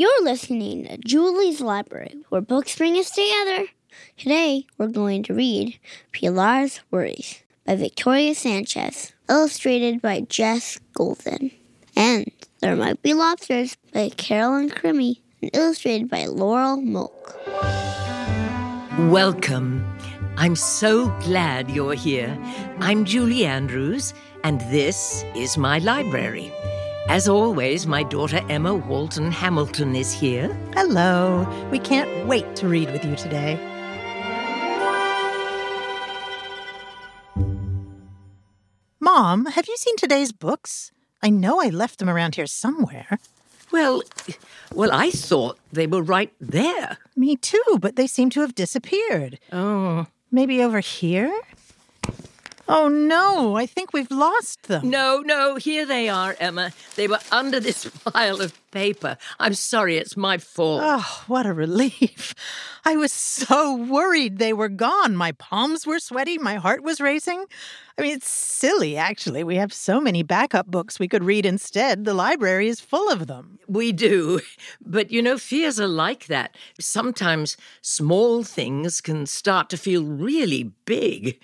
You're listening to Julie's Library, where books bring us together. Today, we're going to read Pilar's Worries by Victoria Sanchez, illustrated by Jess Golden, and There Might Be Lobsters by Carolyn Crimi, and illustrated by Laurel Molk. Welcome. I'm so glad you're here. I'm Julie Andrews, and this is my library. As always, my daughter Emma Walton Hamilton is here. Hello. We can't wait to read with you today. Mom, have you seen today's books? I know I left them around here somewhere. Well, I thought they were right there. Me too, but they seem to have disappeared. Oh. Maybe over here? Oh, no, I think we've lost them. No, here they are, Emma. They were under this pile of paper. I'm sorry, it's my fault. Oh, what a relief. I was so worried they were gone. My palms were sweaty. My heart was racing. I mean, it's silly, actually. We have so many backup books we could read instead. The library is full of them. We do. But, fears are like that. Sometimes small things can start to feel really big,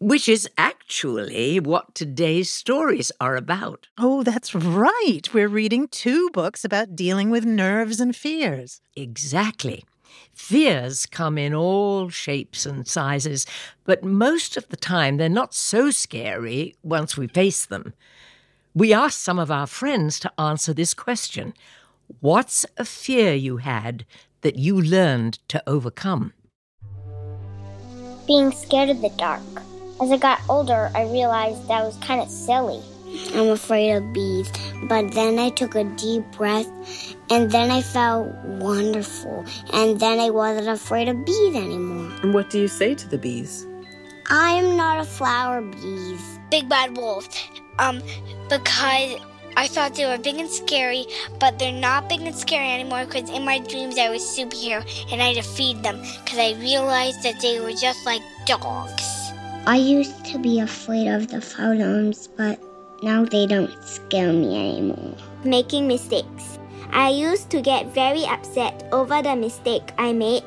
which is actually what today's stories are about. Oh, that's right. We're reading two books about dealing with nerves and fears. Exactly. Fears come in all shapes and sizes, but most of the time they're not so scary once we face them. We asked some of our friends to answer this question. What's a fear you had that you learned to overcome? Being scared of the dark. As I got older, I realized that was kind of silly. I'm afraid of bees, but then I took a deep breath, and then I felt wonderful, and then I wasn't afraid of bees anymore. And what do you say to the bees? I'm not a flower bees. Big bad wolves, because I thought they were big and scary, but they're not big and scary anymore because in my dreams I was a superhero, and I defeated them because I realized that they were just like dogs. I used to be afraid of the photos, but now they don't scare me anymore. Making mistakes. I used to get very upset over the mistake I made,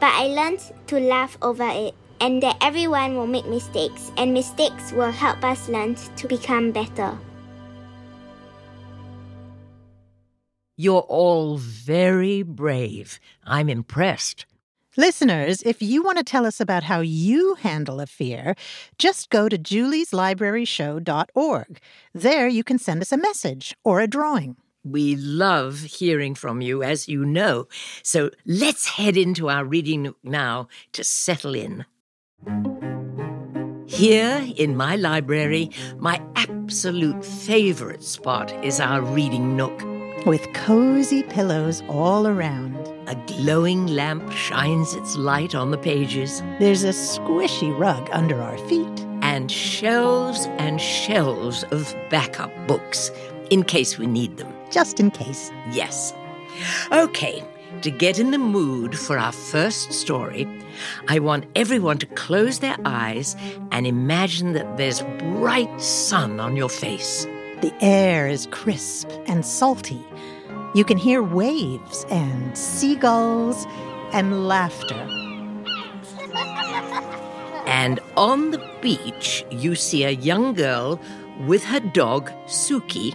but I learned to laugh over it, and that everyone will make mistakes, and mistakes will help us learn to become better. You're all very brave. I'm impressed. Listeners, if you want to tell us about how you handle a fear, just go to julieslibraryshow.org. There you can send us a message or a drawing. We love hearing from you, as you know. So let's head into our reading nook now to settle in. Here in my library, my absolute favorite spot is our reading nook. With cozy pillows all around. A glowing lamp shines its light on the pages. There's a squishy rug under our feet. And shelves of backup books, in case we need them. Just in case. Yes. Okay, to get in the mood for our first story, I want everyone to close their eyes and imagine that there's bright sun on your face. The air is crisp and salty. You can hear waves and seagulls and laughter. And on the beach, you see a young girl with her dog, Suki,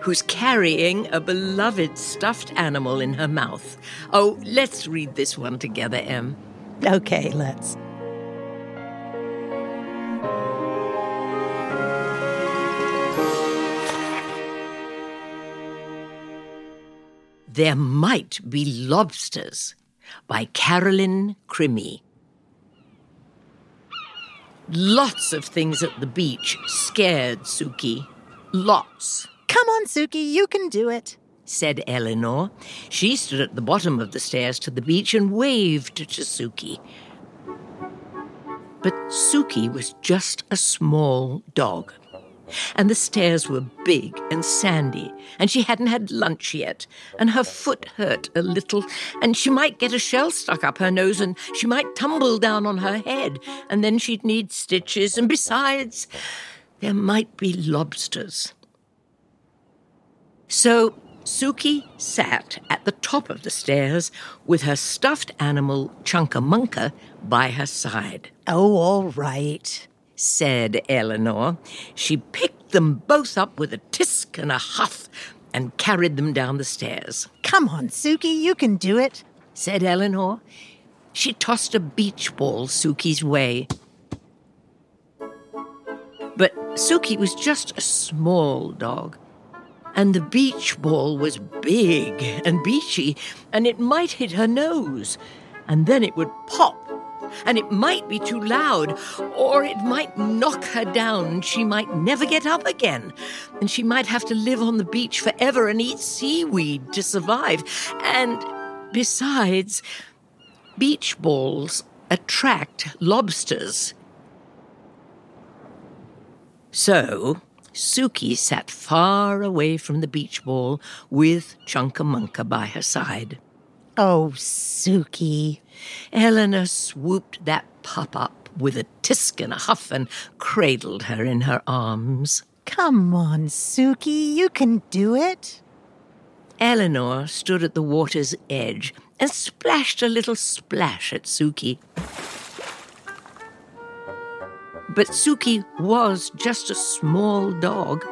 who's carrying a beloved stuffed animal in her mouth. Oh, let's read this one together, Em. Okay, let's. There Might Be Lobsters by Carolyn Crimi. Lots of things at the beach scared Suki. Lots. Come on, Suki, you can do it, said Eleanor. She stood at the bottom of the stairs to the beach and waved to Suki. But Suki was just a small dog. And the stairs were big and sandy, and she hadn't had lunch yet, and her foot hurt a little, and she might get a shell stuck up her nose, and she might tumble down on her head, and then she'd need stitches, and besides, there might be lobsters. So Suki sat at the top of the stairs with her stuffed animal, Chunkamunka, by her side. "Oh, all right," said Eleanor. She picked them both up with a tsk and a huff and carried them down the stairs. "Come on, Suki, you can do it," said Eleanor. She tossed a beach ball Suki's way. But Suki was just a small dog. And the beach ball was big and beachy, and it might hit her nose, and then it would pop, and it might be too loud, or it might knock her down. She might never get up again, and she might have to live on the beach forever and eat seaweed to survive. And besides, beach balls attract lobsters. So Suki sat far away from the beach ball with Chunkamunka by her side. "Oh, Suki." Eleanor swooped that pup up with a tsk and a huff and cradled her in her arms. "Come on, Suki, you can do it." Eleanor stood at the water's edge and splashed a little splash at Suki. But Suki was just a small dog,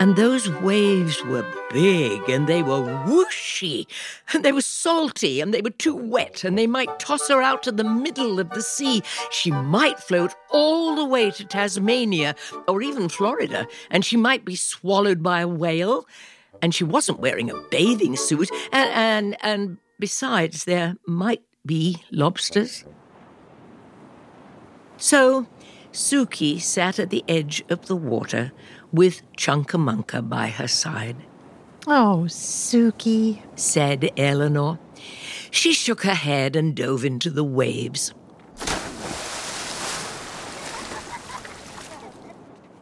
and those waves were big, and they were whooshy, and they were salty, and they were too wet, and they might toss her out to the middle of the sea. She might float all the way to Tasmania or even Florida, and she might be swallowed by a whale, and she wasn't wearing a bathing suit, and besides, there might be lobsters. So Suki sat at the edge of the water with Chunkamunka by her side. "Oh, Suki," said Eleanor. She shook her head and dove into the waves.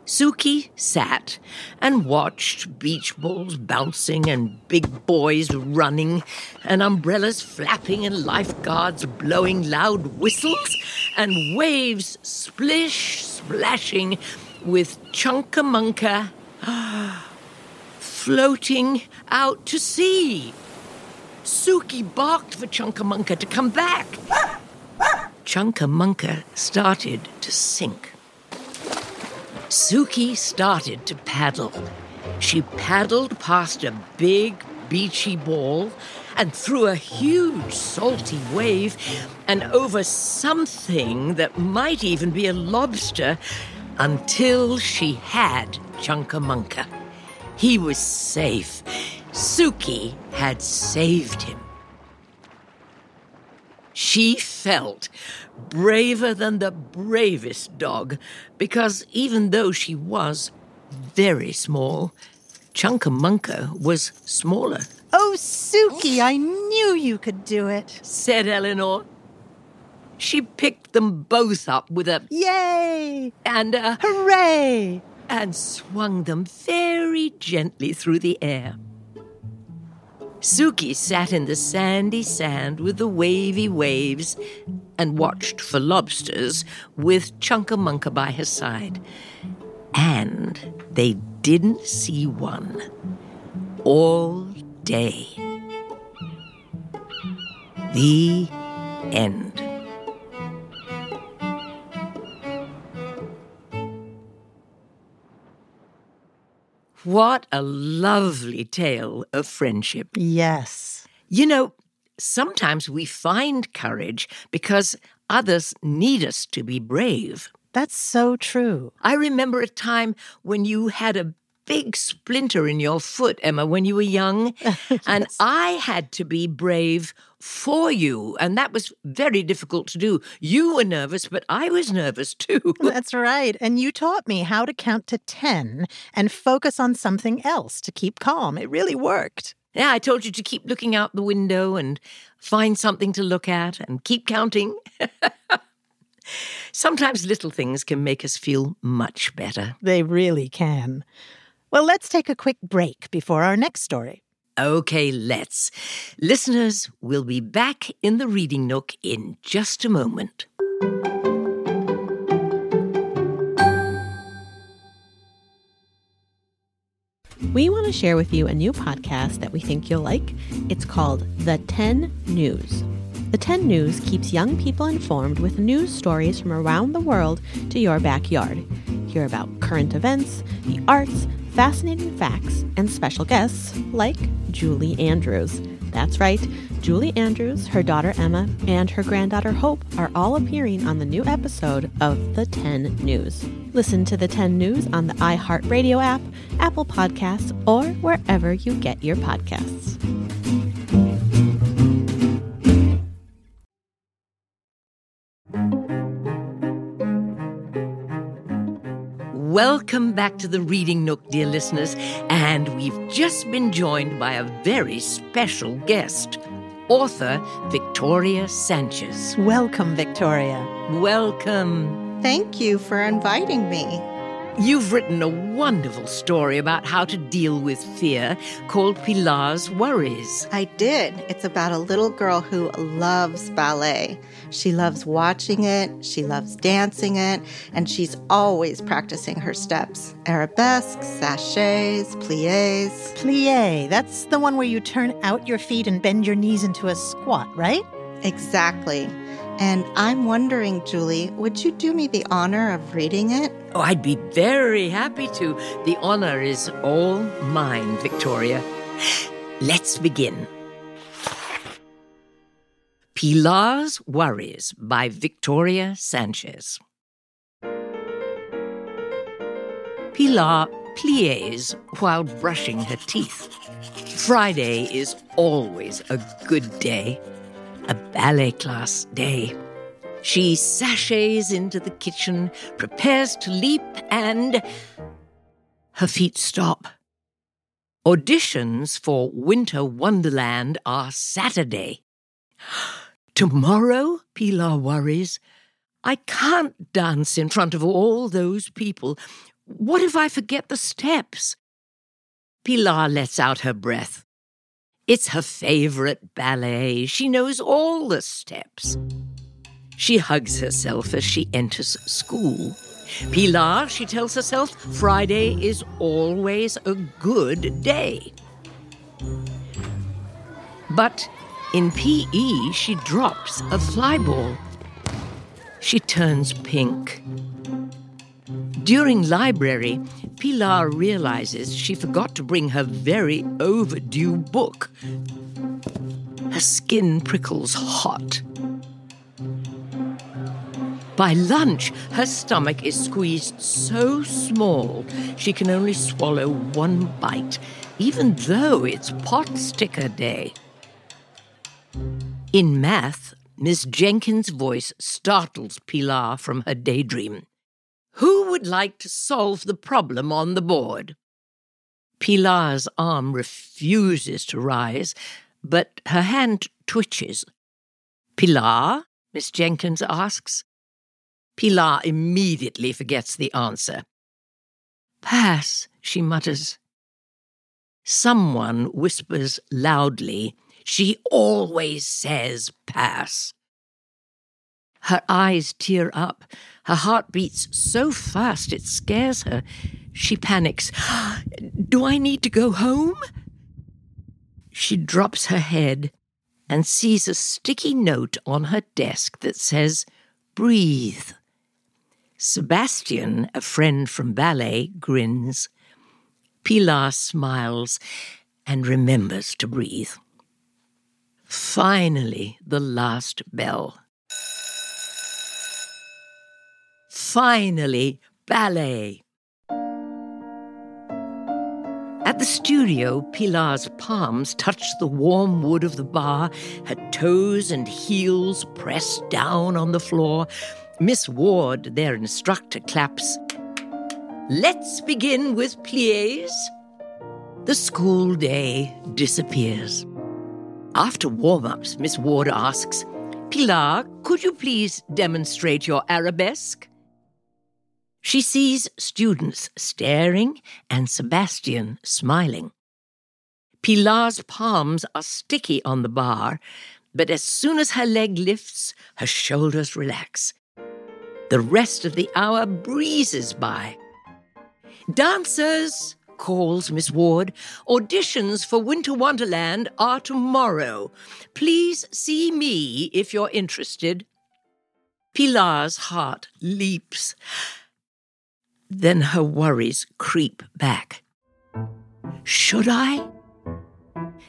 Suki sat and watched beach balls bouncing and big boys running and umbrellas flapping and lifeguards blowing loud whistles and waves splashing with Chunkamunka floating out to sea. Suki barked for Chunkamunka to come back. Chunkamunka started to sink. Suki started to paddle. She paddled past a big, beachy ball and through a huge, salty wave and over something that might even be a lobster until she had Chunkamunka. He was safe. Suki had saved him. She felt braver than the bravest dog because even though she was very small, Chunkamunka was smaller. "Oh, Suki, I knew you could do it," said Eleanor. She picked them both up with a "Yay!" and a "Hooray!" and swung them very gently through the air. Suki sat in the sandy sand with the wavy waves and watched for lobsters with Chunkamunka by her side. And they didn't see one all day. The end. What a lovely tale of friendship. Yes. You know, sometimes we find courage because others need us to be brave. That's so true. I remember a time when you had a big splinter in your foot, Emma, when you were young. Yes. And I had to be brave for you. And that was very difficult to do. You were nervous, but I was nervous too. That's right. And you taught me how to count to 10 and focus on something else to keep calm. It really worked. Yeah, I told you to keep looking out the window and find something to look at and keep counting. Sometimes little things can make us feel much better. They really can. Well, let's take a quick break before our next story. Okay, let's. Listeners, we'll be back in the Reading Nook in just a moment. we want to share with you a new podcast that we think you'll like. It's called The 10 News. The 10 News keeps young people informed with news stories from around the world to your backyard. Hear about current events, the arts, fascinating facts, and special guests like Julie Andrews. That's right, Julie Andrews, her daughter Emma, and her granddaughter Hope are all appearing on the new episode of The 10 News. Listen to The 10 News on the iHeartRadio app, Apple Podcasts, or wherever you get your podcasts. Welcome back to the Reading Nook, dear listeners, and we've just been joined by a very special guest, author Victoria Sanchez. Welcome, Victoria. Welcome. Thank you for inviting me. You've written a wonderful story about how to deal with fear called Pilar's Worries. I did. It's about a little girl who loves ballet. She loves watching it, she loves dancing it, and she's always practicing her steps. Arabesques, sachets, pliés. Plié, that's the one where you turn out your feet and bend your knees into a squat, right? Exactly. And I'm wondering, Julie, would you do me the honor of reading it? Oh, I'd be very happy to. The honor is all mine, Victoria. Let's begin. Pilar's Worries by Victoria Sanchez. Pilar plies while brushing her teeth. Friday is always a good day, a ballet class day. She sashays into the kitchen, prepares to leap, and her feet stop. Auditions for Winter Wonderland are Saturday. Tomorrow, Pilar worries, I can't dance in front of all those people. What if I forget the steps? Pilar lets out her breath. It's her favorite ballet. She knows all the steps. She hugs herself as she enters school. Pilar, she tells herself, Friday is always a good day. But in P.E., she drops a fly ball. She turns pink. During library, Pilar realizes she forgot to bring her very overdue book. Her skin prickles hot. By lunch, her stomach is squeezed so small she can only swallow one bite, even though it's pot sticker day. In math, Miss Jenkins' voice startles Pilar from her daydream. Who would like to solve the problem on the board? Pilar's arm refuses to rise, but her hand twitches. Pilar? Miss Jenkins asks. Pilar immediately forgets the answer. Pass, she mutters. Someone whispers loudly, she always says pass. Her eyes tear up. Her heart beats so fast it scares her. She panics. Do I need to go home? She drops her head and sees a sticky note on her desk that says, breathe. Sebastian, a friend from ballet, grins. Pilar smiles and remembers to breathe. Finally, the last bell. Finally, ballet. At the studio, Pilar's palms touch the warm wood of the bar, her toes and heels pressed down on the floor. Miss Ward, their instructor, claps. Let's begin with pliés. The school day disappears. After warm-ups, Miss Ward asks, Pilar, could you please demonstrate your arabesque? She sees students staring and Sebastian smiling. Pilar's palms are sticky on the bar, but as soon as her leg lifts, her shoulders relax. The rest of the hour breezes by. Dancers, calls Miss Ward. Auditions for Winter Wonderland are tomorrow. Please see me if you're interested." Pilar's heart leaps. Then her worries creep back. Should I?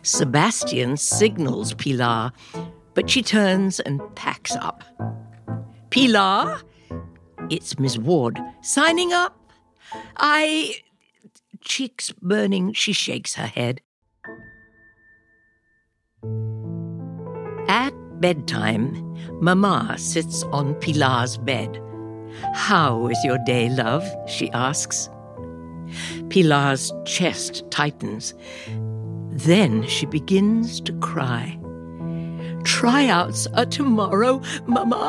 Sebastian signals Pilar, but she turns and packs up. "Pilar? It's Miss Ward. Signing up? I..." Cheeks burning, she shakes her head. At bedtime, Mama sits on Pilar's bed. "How is your day, love?" she asks. Pilar's chest tightens. Then she begins to cry. "Tryouts are tomorrow, Mama,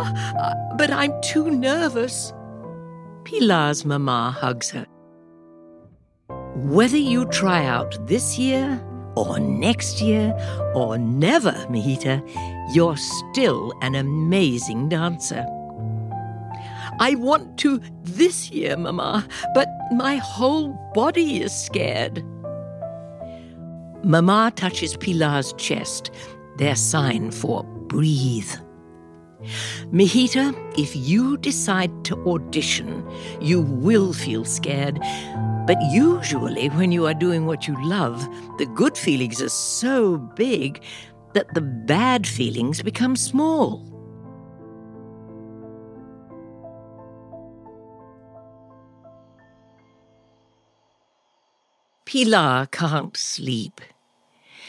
but I'm too nervous." Pilar's Mama hugs her. "Whether you try out this year or next year or never, Mihita, you're still an amazing dancer." "I want to this year, Mama, but my whole body is scared." Mama touches Pilar's chest, their sign for breathe. "Mihita, if you decide to audition, you will feel scared. But usually when you are doing what you love, the good feelings are so big that the bad feelings become small." Pilar can't sleep.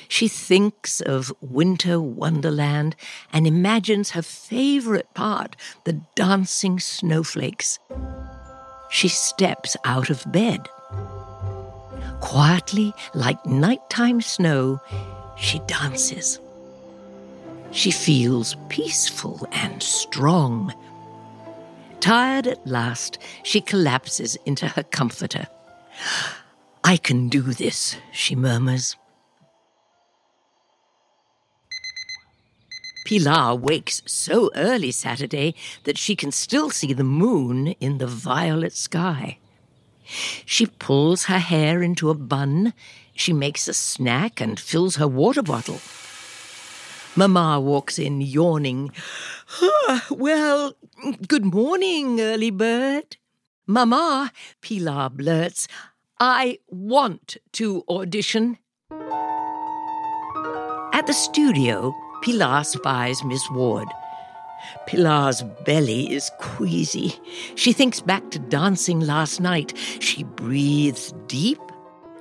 She thinks of Winter Wonderland and imagines her favorite part, the dancing snowflakes. She steps out of bed. Quietly, like nighttime snow, she dances. She feels peaceful and strong. Tired at last, she collapses into her comforter. "I can do this," she murmurs. Pilar wakes so early Saturday that she can still see the moon in the violet sky. She pulls her hair into a bun. She makes a snack and fills her water bottle. Mama walks in, yawning. "Well, good morning, early bird." "Mama," Pilar blurts, "I want to audition." At the studio, Pilar spies Miss Ward. Pilar's belly is queasy. She thinks back to dancing last night. She breathes deep.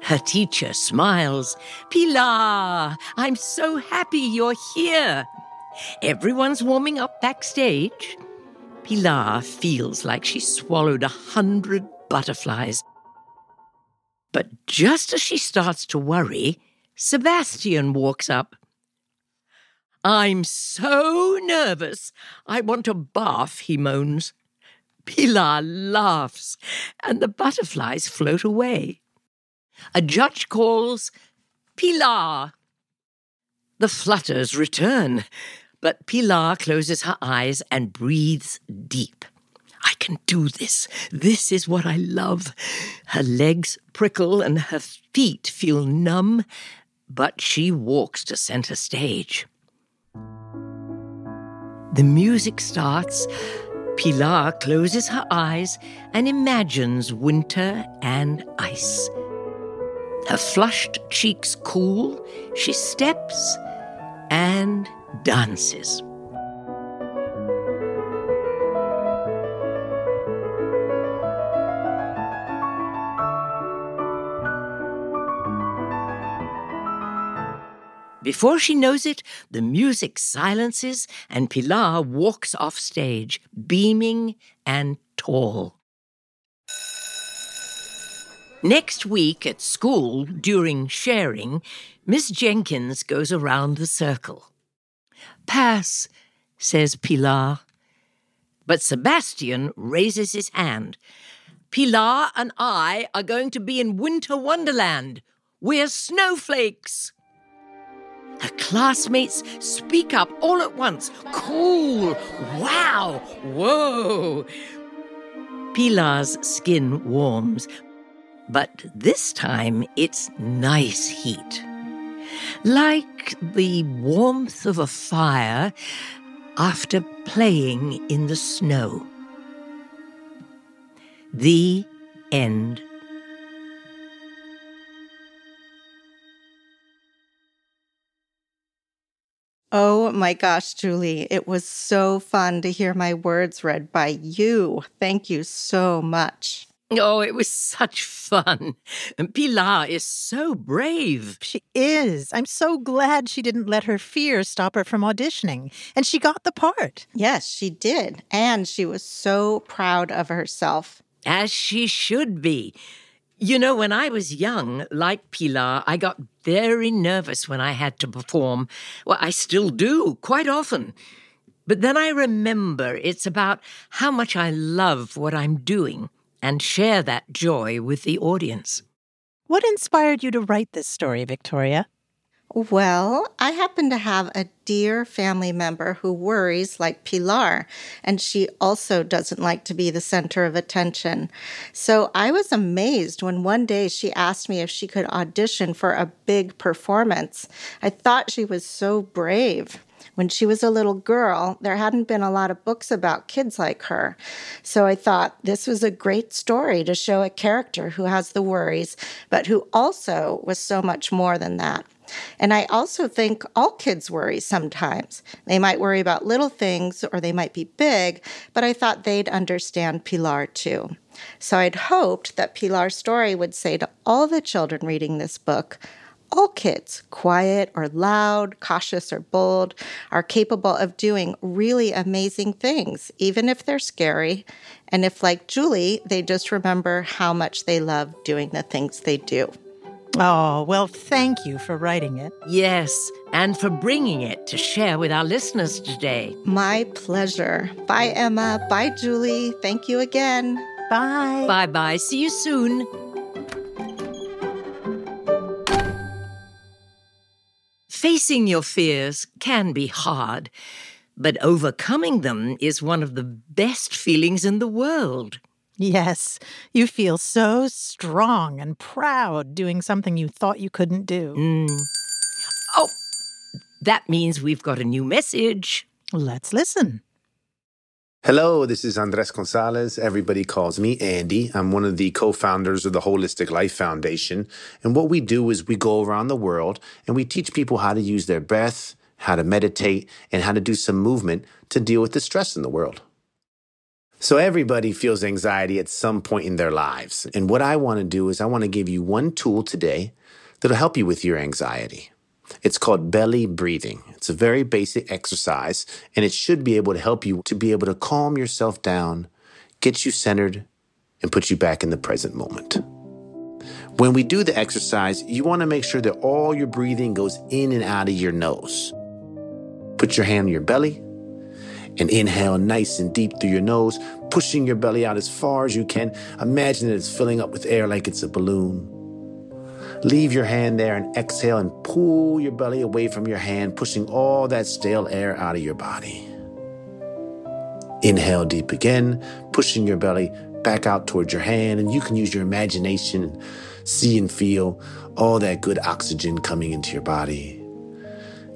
Her teacher smiles. "Pilar, I'm so happy you're here. Everyone's warming up backstage." Pilar feels like she swallowed 100 butterflies. But just as she starts to worry, Sebastian walks up. "I'm so nervous. I want to barf," he moans. Pilar laughs, and the butterflies float away. A judge calls, "Pilar!" The flutters return, but Pilar closes her eyes and breathes deep. "I can do this. This is what I love." Her legs prickle and her feet feel numb, but she walks to center stage. The music starts. Pilar closes her eyes and imagines winter and ice. Her flushed cheeks cool. She steps and dances. Before she knows it, the music silences and Pilar walks off stage, beaming and tall. Next week at school, during sharing, Miss Jenkins goes around the circle. "Pass," says Pilar. But Sebastian raises his hand. "Pilar and I are going to be in Winter Wonderland. We're snowflakes." Her classmates speak up all at once. "Cool! Wow! Whoa!" Pilar's skin warms, but this time it's nice heat. Like the warmth of a fire after playing in the snow. The end. Oh my gosh, Julie, it was so fun to hear my words read by you. Thank you so much. Oh, it was such fun. And Pilar is so brave. She is. I'm so glad she didn't let her fear stop her from auditioning. And she got the part. Yes, she did. And she was so proud of herself. As she should be. You know, when I was young, like Pilar, I got very nervous when I had to perform. Well, I still do, quite often. But then I remember it's about how much I love what I'm doing and share that joy with the audience. What inspired you to write this story, Victoria? Well, I happen to have a dear family member who worries like Pilar, and she also doesn't like to be the center of attention. So I was amazed when one day she asked me if she could audition for a big performance. I thought she was so brave. When she was a little girl, there hadn't been a lot of books about kids like her. So I thought this was a great story to show a character who has the worries, but who also was so much more than that. And I also think all kids worry sometimes. They might worry about little things or they might be big, but I thought they'd understand Pilar too. So I'd hoped that Pilar's story would say to all the children reading this book, all kids, quiet or loud, cautious or bold, are capable of doing really amazing things, even if they're scary, and if, like Julie, they just remember how much they love doing the things they do. Oh, well, thank you for writing it. Yes, and for bringing it to share with our listeners today. My pleasure. Bye, Emma. Bye, Julie. Thank you again. Bye. Bye-bye. See you soon. Facing your fears can be hard, but overcoming them is one of the best feelings in the world. Yes, you feel so strong and proud doing something you thought you couldn't do. Oh, that means we've got a new message. Let's listen. Hello, this is Andres Gonzalez. Everybody calls me Andy. I'm one of the co-founders of the Holistic Life Foundation. And what we do is we go around the world and we teach people how to use their breath, how to meditate, and how to do some movement to deal with the stress in the world. So everybody feels anxiety at some point in their lives. And what I want to do is I want to give you one tool today that'll help you with your anxiety. It's called belly breathing. It's a very basic exercise, and it should be able to help you to be able to calm yourself down, get you centered, and put you back in the present moment. When we do the exercise, you want to make sure that all your breathing goes in and out of your nose. Put your hand on your belly and inhale nice and deep through your nose, pushing your belly out as far as you can. Imagine that it's filling up with air like it's a balloon. Leave your hand there and exhale and pull your belly away from your hand, pushing all that stale air out of your body. Inhale deep again, pushing your belly back out towards your hand, and you can use your imagination and see and feel all that good oxygen coming into your body.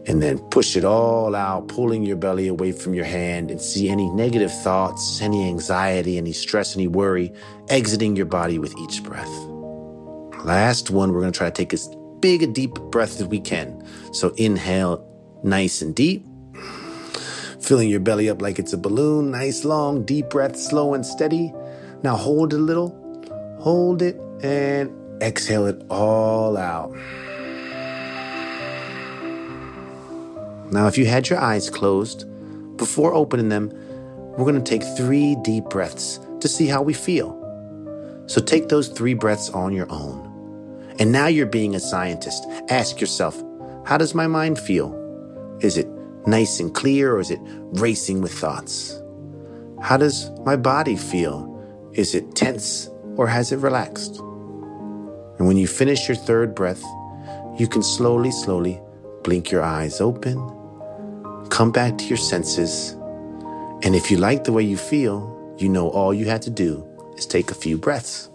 And then push it all out, pulling your belly away from your hand, and see any negative thoughts, any anxiety, any stress, any worry exiting your body with each breath. Last one, we're going to try to take as big a deep breath as we can. So inhale nice and deep, filling your belly up like it's a balloon. Nice, long, deep breath, slow and steady. Now hold it a little, hold it, and exhale it all out. Now, if you had your eyes closed, before opening them, we're going to take 3 deep breaths to see how we feel. So take those 3 breaths on your own. And now you're being a scientist. Ask yourself, how does my mind feel? Is it nice and clear or is it racing with thoughts? How does my body feel? Is it tense or has it relaxed? And when you finish your 3rd breath, you can slowly, slowly blink your eyes open, come back to your senses. And if you like the way you feel, you know all you had to do is take a few breaths.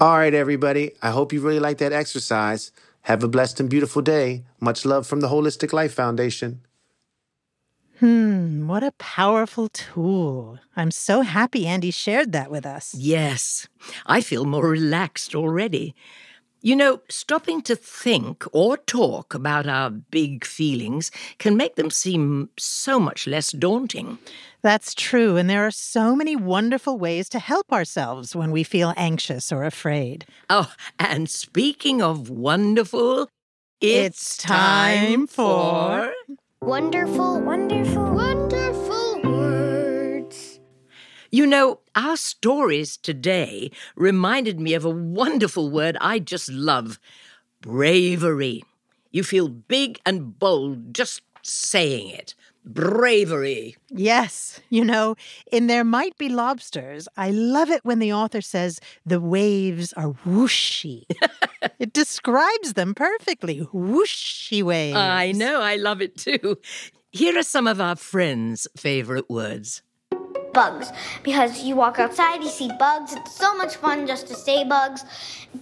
All right, everybody. I hope you really liked that exercise. Have a blessed and beautiful day. Much love from the Holistic Life Foundation. What a powerful tool. I'm so happy Andy shared that with us. Yes, I feel more relaxed already. You know, stopping to think or talk about our big feelings can make them seem so much less daunting. That's true, and there are so many wonderful ways to help ourselves when we feel anxious or afraid. Oh, and speaking of wonderful, it's time for... Wonderful, wonderful, wonderful words. You know, our stories today reminded me of a wonderful word I just love, bravery. You feel big and bold just saying it. Bravery. Yes. You know, in There Might Be Lobsters, I love it when the author says the waves are whooshy. It describes them perfectly. Whooshy waves. I know. I love it too. Here are some of our friends' favorite words. Bugs. Because you walk outside, you see bugs. It's so much fun just to say bugs.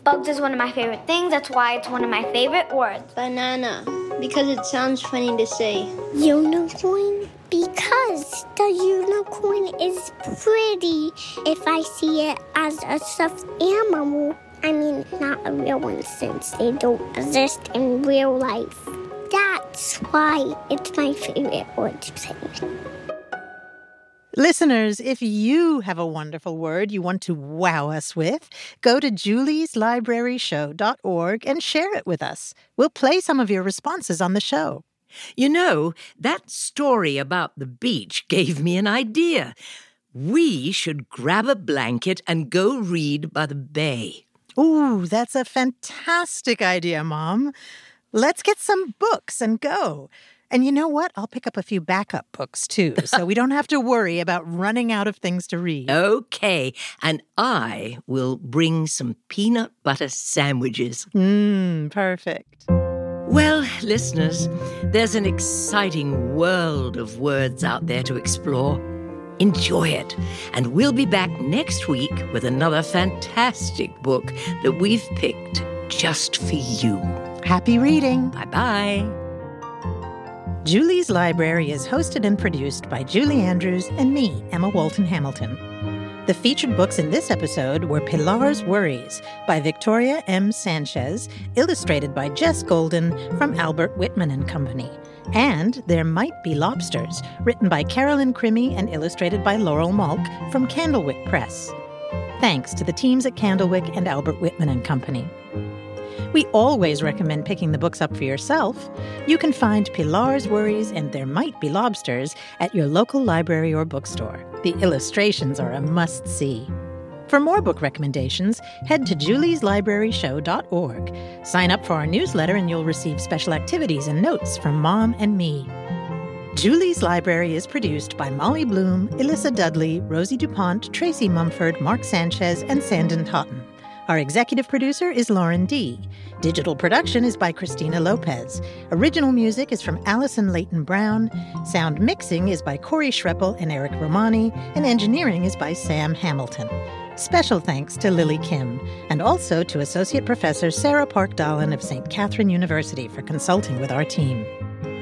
Bugs is one of my favorite things. That's why it's one of my favorite words. Banana. Because it sounds funny to say. Unicorn. Because the unicorn is pretty. If I see it as a stuffed animal, I mean, not a real one since they don't exist in real life. That's why it's my favorite word to say. Listeners, if you have a wonderful word you want to wow us with, go to julieslibraryshow.org and share it with us. We'll play some of your responses on the show. You know, that story about the beach gave me an idea. We should grab a blanket and go read by the bay. Ooh, that's a fantastic idea, Mom. Let's get some books and go. And you know what? I'll pick up a few backup books, too, so we don't have to worry about running out of things to read. Okay, and I will bring some peanut butter sandwiches. Perfect. Well, listeners, there's an exciting world of words out there to explore. Enjoy it. And we'll be back next week with another fantastic book that we've picked just for you. Happy reading. Bye-bye. Julie's Library is hosted and produced by Julie Andrews and me, Emma Walton Hamilton. The featured books in this episode were Pilar's Worries by Victoria M. Sanchez, illustrated by Jess Golden from Albert Whitman and Company, and There Might Be Lobsters, written by Carolyn Crimi and illustrated by Laurel Molk from Candlewick Press. Thanks to the teams at Candlewick and Albert Whitman and Company. We always recommend picking the books up for yourself. You can find Pilar's Worries and There Might Be Lobsters at your local library or bookstore. The illustrations are a must-see. For more book recommendations, head to julieslibraryshow.org. Sign up for our newsletter and you'll receive special activities and notes from Mom and me. Julie's Library is produced by Molly Bloom, Alyssa Dudley, Rosie DuPont, Tracy Mumford, Mark Sanchez, and Sandon Totten. Our executive producer is Lauren D. Digital production is by Christina Lopez. Original music is from Allison Leighton Brown. Sound mixing is by Corey Schreppel and Eric Romani. And engineering is by Sam Hamilton. Special thanks to Lily Kim. And also to Associate Professor Sarah Park-Dolan of St. Catherine University for consulting with our team.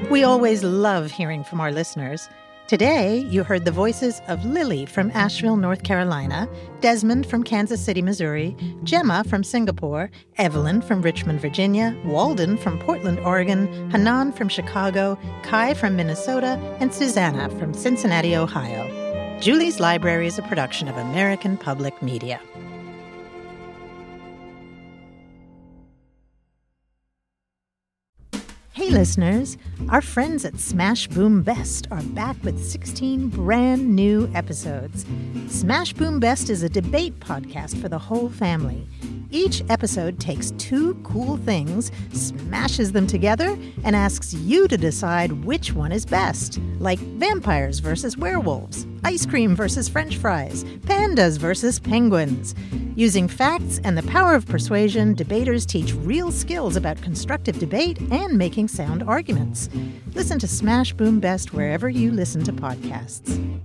We always love hearing from our listeners. Today, you heard the voices of Lily from Asheville, North Carolina, Desmond from Kansas City, Missouri, Gemma from Singapore, Evelyn from Richmond, Virginia, Walden from Portland, Oregon, Hanan from Chicago, Kai from Minnesota, and Susanna from Cincinnati, Ohio. Julie's Library is a production of American Public Media. Hey listeners, our friends at Smash Boom Best are back with 16 brand new episodes. Smash Boom Best is a debate podcast for the whole family. Each episode takes two cool things, smashes them together, and asks you to decide which one is best, like vampires versus werewolves, ice cream versus French fries, pandas versus penguins. Using facts and the power of persuasion, debaters teach real skills about constructive debate and making sound arguments. Listen to Smash Boom Best wherever you listen to podcasts.